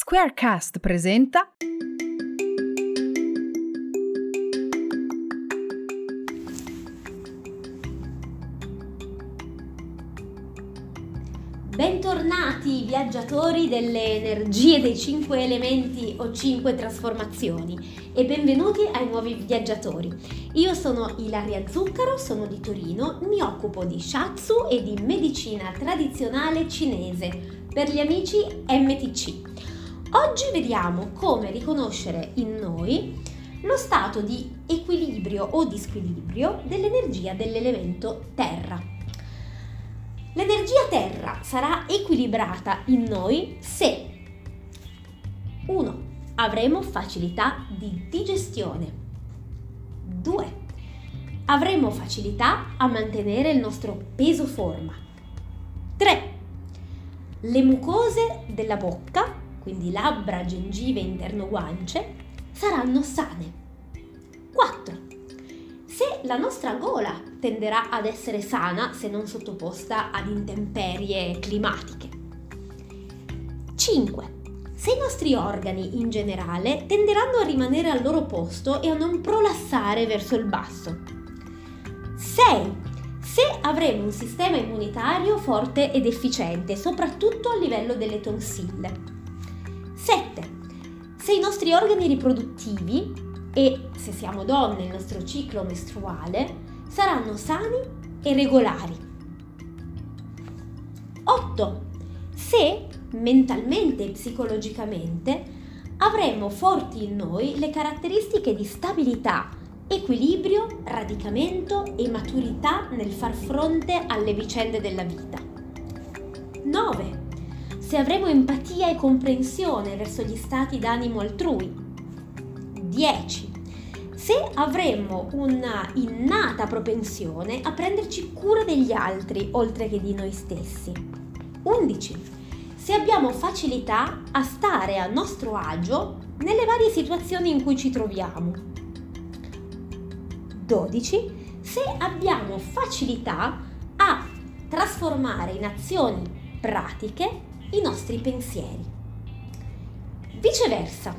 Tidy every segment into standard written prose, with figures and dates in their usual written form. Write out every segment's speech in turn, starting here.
Squarecast presenta Bentornati viaggiatori delle energie dei 5 elementi o 5 trasformazioni e benvenuti ai nuovi viaggiatori. Io sono Ilaria Zuccaro, sono di Torino, mi occupo di Shiatsu e di medicina tradizionale cinese, per gli amici MTC. Oggi vediamo come riconoscere in noi lo stato di equilibrio o disquilibrio dell'energia dell'elemento terra. L'energia terra sarà equilibrata in noi se 1. Avremo facilità di digestione, 2. Avremo facilità a mantenere il nostro peso forma, 3. Le mucose della bocca, quindi labbra, gengive, interno guance, saranno sane, 4. Se la nostra gola tenderà ad essere sana se non sottoposta ad intemperie climatiche. 5. Se i nostri organi in generale tenderanno a rimanere al loro posto e a non prolassare verso il basso. 6. Se avremo un sistema immunitario forte ed efficiente, soprattutto a livello delle tonsille. 7. Se i nostri organi riproduttivi e, se siamo donne, il nostro ciclo mestruale saranno sani e regolari. 8. Se mentalmente e psicologicamente avremo forti in noi le caratteristiche di stabilità, equilibrio, radicamento e maturità nel far fronte alle vicende della vita. 9. Se avremo empatia e comprensione verso gli stati d'animo altrui. 10. Se avremo una innata propensione a prenderci cura degli altri, oltre che di noi stessi. 11. Se abbiamo facilità a stare a nostro agio nelle varie situazioni in cui ci troviamo. 12. Se abbiamo facilità a trasformare in azioni pratiche i nostri pensieri. Viceversa,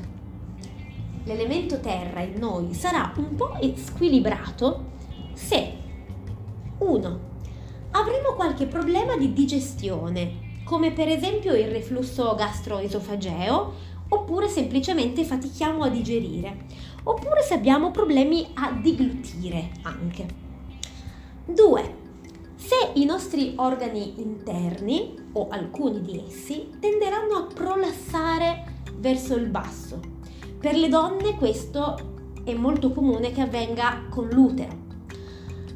l'elemento terra in noi sarà un po' squilibrato se 1. Avremo qualche problema di digestione, come per esempio il reflusso gastroesofageo, oppure semplicemente fatichiamo a digerire, oppure se abbiamo problemi a diglutire anche. 2. Se i nostri organi interni, o alcuni di essi, tenderanno a prolassare verso il basso. Per le donne questo è molto comune che avvenga con l'utero.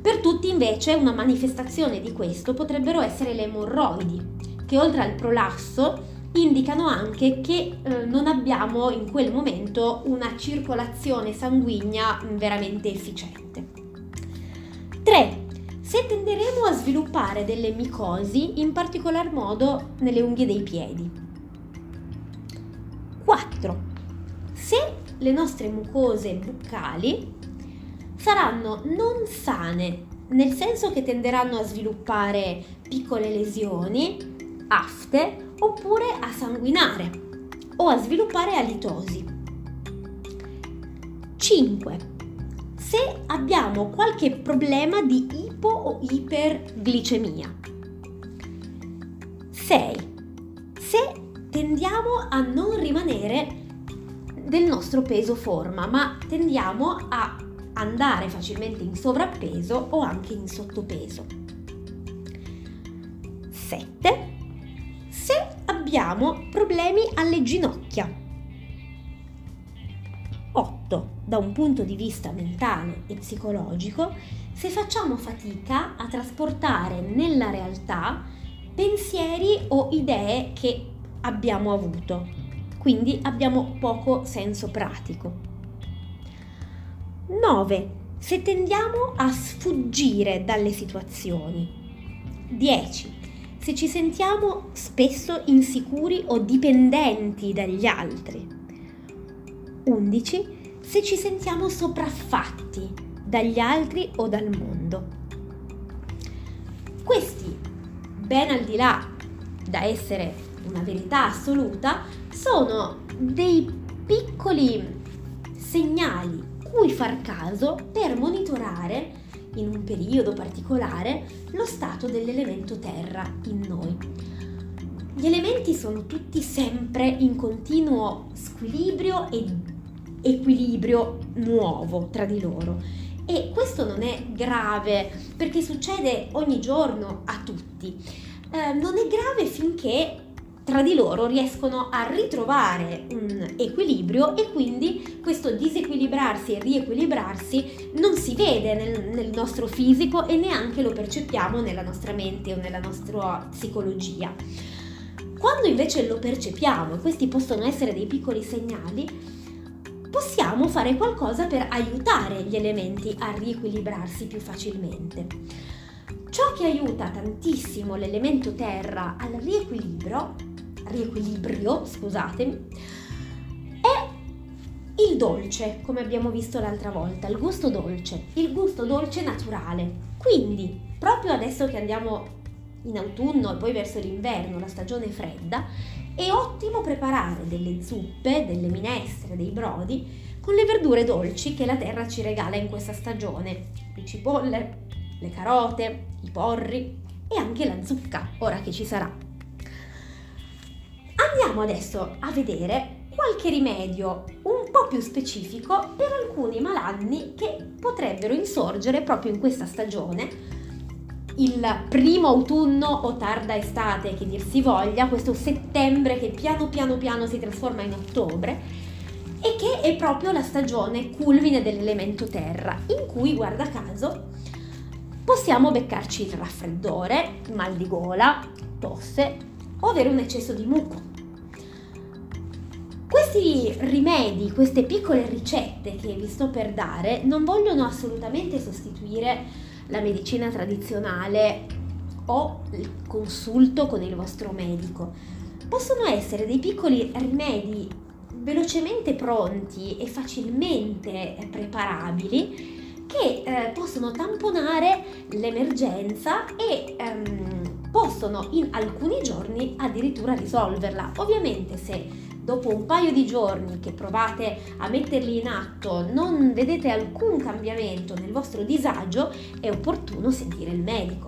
Per tutti invece una manifestazione di questo potrebbero essere le emorroidi, che oltre al prolasso indicano anche che non abbiamo in quel momento una circolazione sanguigna veramente efficiente. 3. Se tenderemo a sviluppare delle micosi, in particolar modo nelle unghie dei piedi. 4. Se le nostre mucose buccali saranno non sane, nel senso che tenderanno a sviluppare piccole lesioni, afte, oppure a sanguinare o a sviluppare alitosi. 5. Se abbiamo qualche problema di ipo o iperglicemia. 6. Se tendiamo a non rimanere del nostro peso forma, ma tendiamo a andare facilmente in sovrappeso o anche in sottopeso. 7. Se abbiamo problemi alle ginocchia. 8. Da un punto di vista mentale e psicologico, se facciamo fatica a trasportare nella realtà pensieri o idee che abbiamo avuto. Quindi abbiamo poco senso pratico. 9. Se tendiamo a sfuggire dalle situazioni. 10. Se ci sentiamo spesso insicuri o dipendenti dagli altri. 11. Se ci sentiamo sopraffatti dagli altri o dal mondo. Questi, ben al di là da essere una verità assoluta, sono dei piccoli segnali cui far caso per monitorare in un periodo particolare lo stato dell'elemento terra in noi. Gli elementi sono tutti sempre in continuo squilibrio e equilibrio nuovo tra di loro, e questo non è grave perché succede ogni giorno a tutti. Non è grave finché tra di loro riescono a ritrovare un equilibrio, e quindi questo disequilibrarsi e riequilibrarsi non si vede nel nostro fisico e neanche lo percepiamo nella nostra mente o nella nostra psicologia. Quando invece lo percepiamo, e questi possono essere dei piccoli segnali, possiamo fare qualcosa per aiutare gli elementi a riequilibrarsi più facilmente. Ciò che aiuta tantissimo l'elemento terra al riequilibrio, è il dolce, come abbiamo visto l'altra volta, il gusto dolce naturale. Quindi, proprio adesso che andiamo in autunno e poi verso l'inverno, la stagione fredda, è ottimo preparare delle zuppe, delle minestre, dei brodi con le verdure dolci che la terra ci regala in questa stagione, le cipolle, le carote, i porri e anche la zucca, ora che ci sarà. Andiamo adesso a vedere qualche rimedio un po' più specifico per alcuni malanni che potrebbero insorgere proprio in questa stagione, il primo autunno o tarda estate che dir si voglia, questo settembre che piano piano si trasforma in ottobre, e che è proprio la stagione culmine dell'elemento terra, in cui, guarda caso, possiamo beccarci il raffreddore, mal di gola, tosse, o avere un eccesso di muco. Questi rimedi, queste piccole ricette che vi sto per dare, non vogliono assolutamente sostituire la medicina tradizionale o il consulto con il vostro medico. Possono essere dei piccoli rimedi velocemente pronti e facilmente preparabili, che possono tamponare l'emergenza e possono in alcuni giorni addirittura risolverla. Ovviamente se dopo un paio di giorni che provate a metterli in atto non vedete alcun cambiamento nel vostro disagio, è opportuno sentire il medico.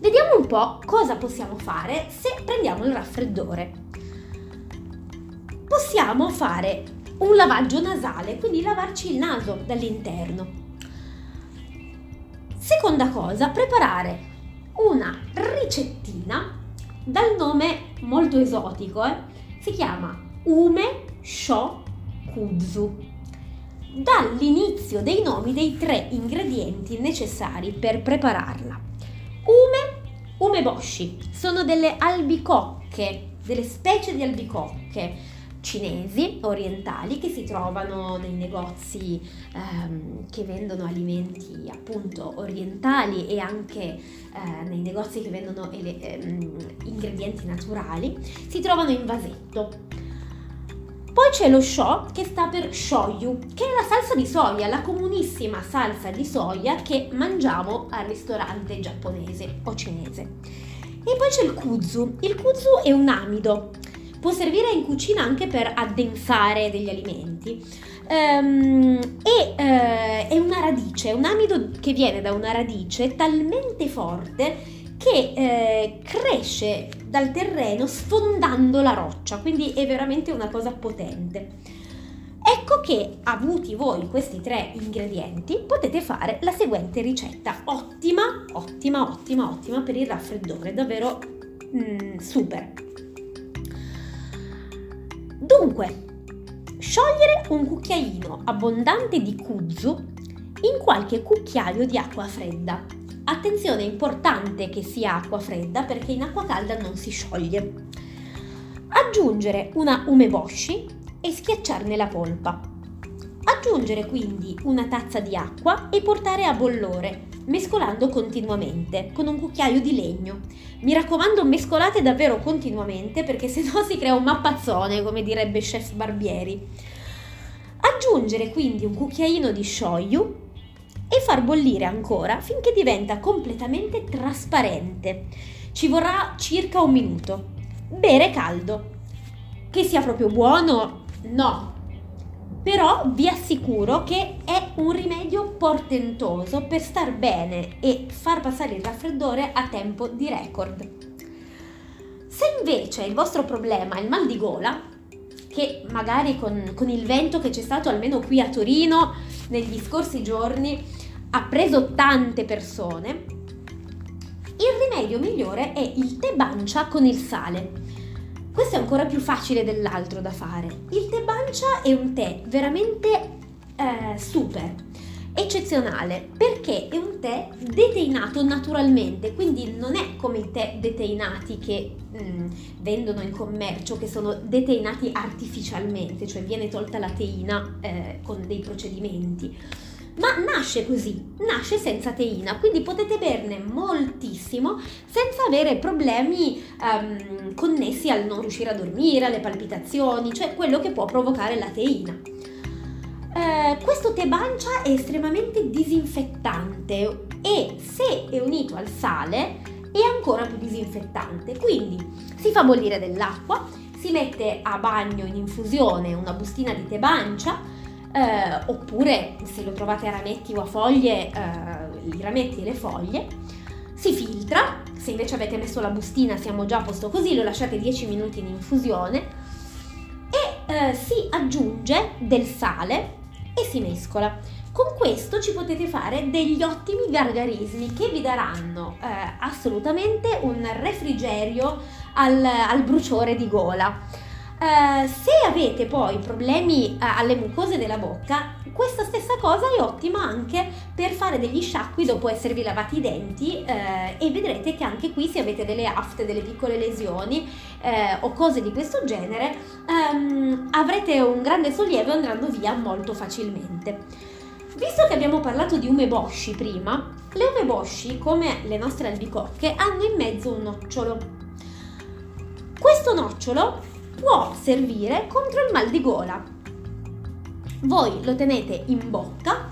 Vediamo un po' cosa possiamo fare se prendiamo il raffreddore. Possiamo fare un lavaggio nasale, quindi lavarci il naso dall'interno. Seconda cosa, preparare una ricettina dal nome molto esotico, si chiama ume shokuzu. Dall'inizio dei nomi dei tre ingredienti necessari per prepararla. Umeboshi sono delle albicocche, delle specie di albicocche cinesi, orientali, che si trovano nei negozi che vendono alimenti appunto orientali e anche nei negozi che vendono ingredienti naturali, si trovano in vasetto. Poi c'è lo sho, che sta per shoyu, che è la salsa di soia, la comunissima salsa di soia che mangiamo al ristorante giapponese o cinese. E poi c'è il kuzu. Il kuzu è un amido. Può servire in cucina anche per addensare degli alimenti. È una radice, un amido che viene da una radice talmente forte che cresce dal terreno sfondando la roccia, quindi è veramente una cosa potente. Ecco che, avuti voi questi tre ingredienti, potete fare la seguente ricetta, ottima per il raffreddore, davvero super. Dunque, sciogliere un cucchiaino abbondante di kuzu in qualche cucchiaio di acqua fredda. Attenzione, è importante che sia acqua fredda perché in acqua calda non si scioglie. Aggiungere una umeboshi e schiacciarne la polpa. Aggiungere quindi una tazza di acqua e portare a bollore, mescolando continuamente con un cucchiaio di legno. Mi raccomando, mescolate davvero continuamente perché sennò si crea un mappazzone, come direbbe Chef Barbieri. Aggiungere quindi un cucchiaino di shoyu e far bollire ancora finché diventa completamente trasparente. Ci vorrà circa un minuto. bere caldo. Che sia proprio buono, no. Però vi assicuro che è un rimedio portentoso per star bene e far passare il raffreddore a tempo di record. Se invece il vostro problema è il mal di gola, che magari con il vento che c'è stato almeno qui a Torino negli scorsi giorni ha preso tante persone, il rimedio migliore è il tè bancha con il sale. Questo è ancora più facile dell'altro da fare. Il tè bancha è un tè veramente super, eccezionale, perché è un tè deteinato naturalmente, quindi non è come i tè deteinati che vendono in commercio, che sono deteinati artificialmente, cioè viene tolta la teina con dei procedimenti. Ma nasce così, nasce senza teina, quindi potete berne moltissimo senza avere problemi connessi al non riuscire a dormire, alle palpitazioni, cioè quello che può provocare la teina. Questo tè bancha è estremamente disinfettante e se è unito al sale è ancora più disinfettante, quindi si fa bollire dell'acqua, si mette a bagno in infusione una bustina di tè bancha. Oppure se lo trovate a rametti o a foglie, i rametti e le foglie, si filtra. Se invece avete messo la bustina siamo già a posto così, lo lasciate 10 minuti in infusione e si aggiunge del sale e si mescola. Con questo ci potete fare degli ottimi gargarismi che vi daranno assolutamente un refrigerio al bruciore di gola. Se avete poi problemi alle mucose della bocca, questa stessa cosa è ottima anche per fare degli sciacqui dopo esservi lavati i denti e vedrete che anche qui, se avete delle afte, delle piccole lesioni o cose di questo genere, avrete un grande sollievo e andranno via molto facilmente. Visto che abbiamo parlato di umeboshi prima, le umeboshi, come le nostre albicocche, hanno in mezzo un nocciolo. Questo nocciolo può servire contro il mal di gola. Voi lo tenete in bocca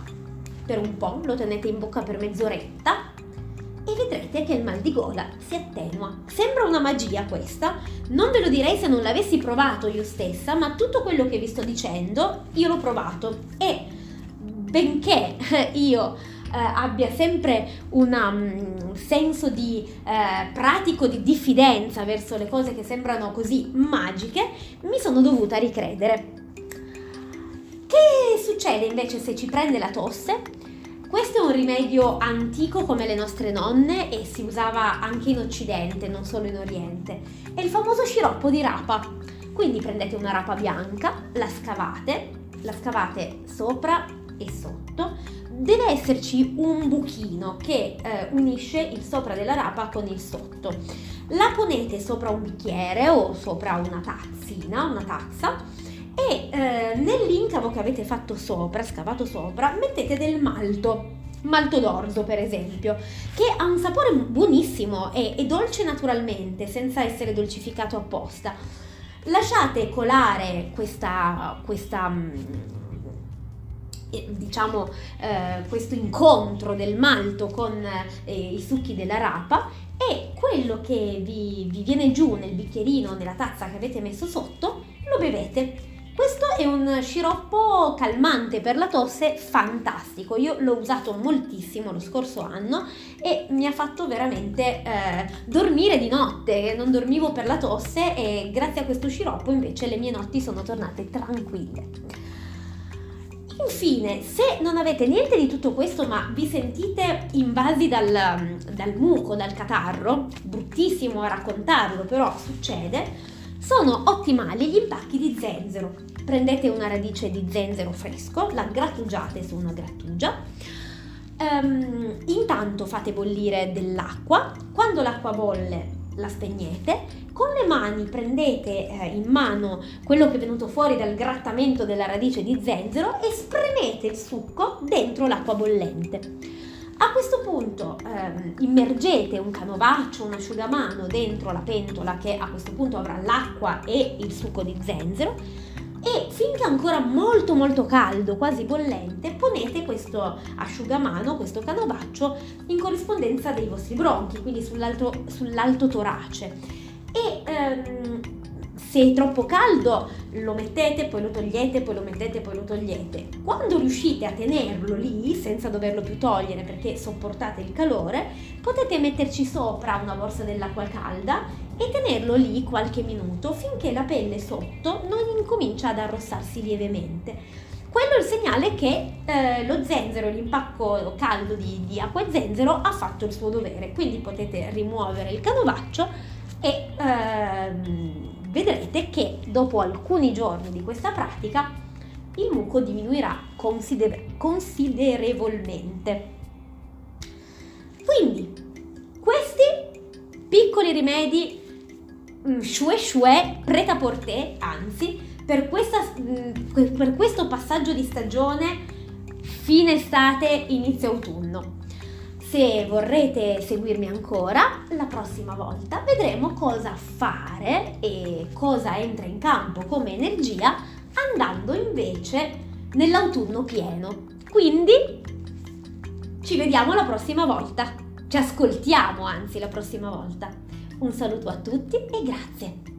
per un po', lo tenete in bocca per mezz'oretta e vedrete che il mal di gola si attenua. Sembra una magia questa, non ve lo direi se non l'avessi provato io stessa, ma tutto quello che vi sto dicendo io l'ho provato e benché io abbia sempre un senso di pratico di diffidenza verso le cose che sembrano così magiche, mi sono dovuta ricredere. Che succede invece se ci prende la tosse? Questo è un rimedio antico come le nostre nonne e si usava anche in Occidente, non solo in Oriente. È il famoso sciroppo di rapa. Quindi prendete una rapa bianca, la scavate sopra e sotto. Deve esserci un buchino che unisce il sopra della rapa con il sotto. La ponete sopra un bicchiere o sopra una tazzina, una tazza, e nell'incavo che avete fatto sopra, scavato sopra, mettete del malto d'orzo per esempio, che ha un sapore buonissimo e dolce naturalmente, senza essere dolcificato apposta. Lasciate colare questo incontro del malto con i succhi della rapa e quello che vi viene giù nel bicchierino, nella tazza che avete messo sotto, lo bevete. Questo è un sciroppo calmante per la tosse fantastico, io l'ho usato moltissimo lo scorso anno e mi ha fatto veramente dormire di notte, non dormivo per la tosse e grazie a questo sciroppo invece le mie notti sono tornate tranquille. Infine, se non avete niente di tutto questo ma vi sentite invasi dal muco, dal catarro, bruttissimo a raccontarlo però succede, sono ottimali gli impacchi di zenzero. Prendete una radice di zenzero fresco, la grattugiate su una grattugia, intanto fate bollire dell'acqua, quando l'acqua bolle la spegnete, con le mani prendete in mano quello che è venuto fuori dal grattamento della radice di zenzero e spremete il succo dentro l'acqua bollente. A questo punto immergete un canovaccio, un asciugamano dentro la pentola che a questo punto avrà l'acqua e il succo di zenzero e finché è ancora molto molto caldo, quasi bollente, ponete questo asciugamano, questo canovaccio in corrispondenza dei vostri bronchi, quindi sull'alto torace. E se è troppo caldo lo mettete, poi lo togliete, poi lo mettete, poi lo togliete. Quando riuscite a tenerlo lì senza doverlo più togliere perché sopportate il calore, potete metterci sopra una borsa dell'acqua calda e tenerlo lì qualche minuto finché la pelle sotto non incomincia ad arrossarsi lievemente. Quello è il segnale che lo zenzero, l'impacco caldo di acqua e zenzero ha fatto il suo dovere, quindi potete rimuovere il canovaccio e vedrete che dopo alcuni giorni di questa pratica il muco diminuirà considerevolmente. Quindi questi piccoli rimedi prêt-à-porter, anzi, per questo passaggio di stagione, fine estate, inizio autunno. Se vorrete seguirmi ancora, la prossima volta vedremo cosa fare e cosa entra in campo come energia andando invece nell'autunno pieno. Quindi ci vediamo la prossima volta, ci ascoltiamo anzi la prossima volta. Un saluto a tutti e grazie!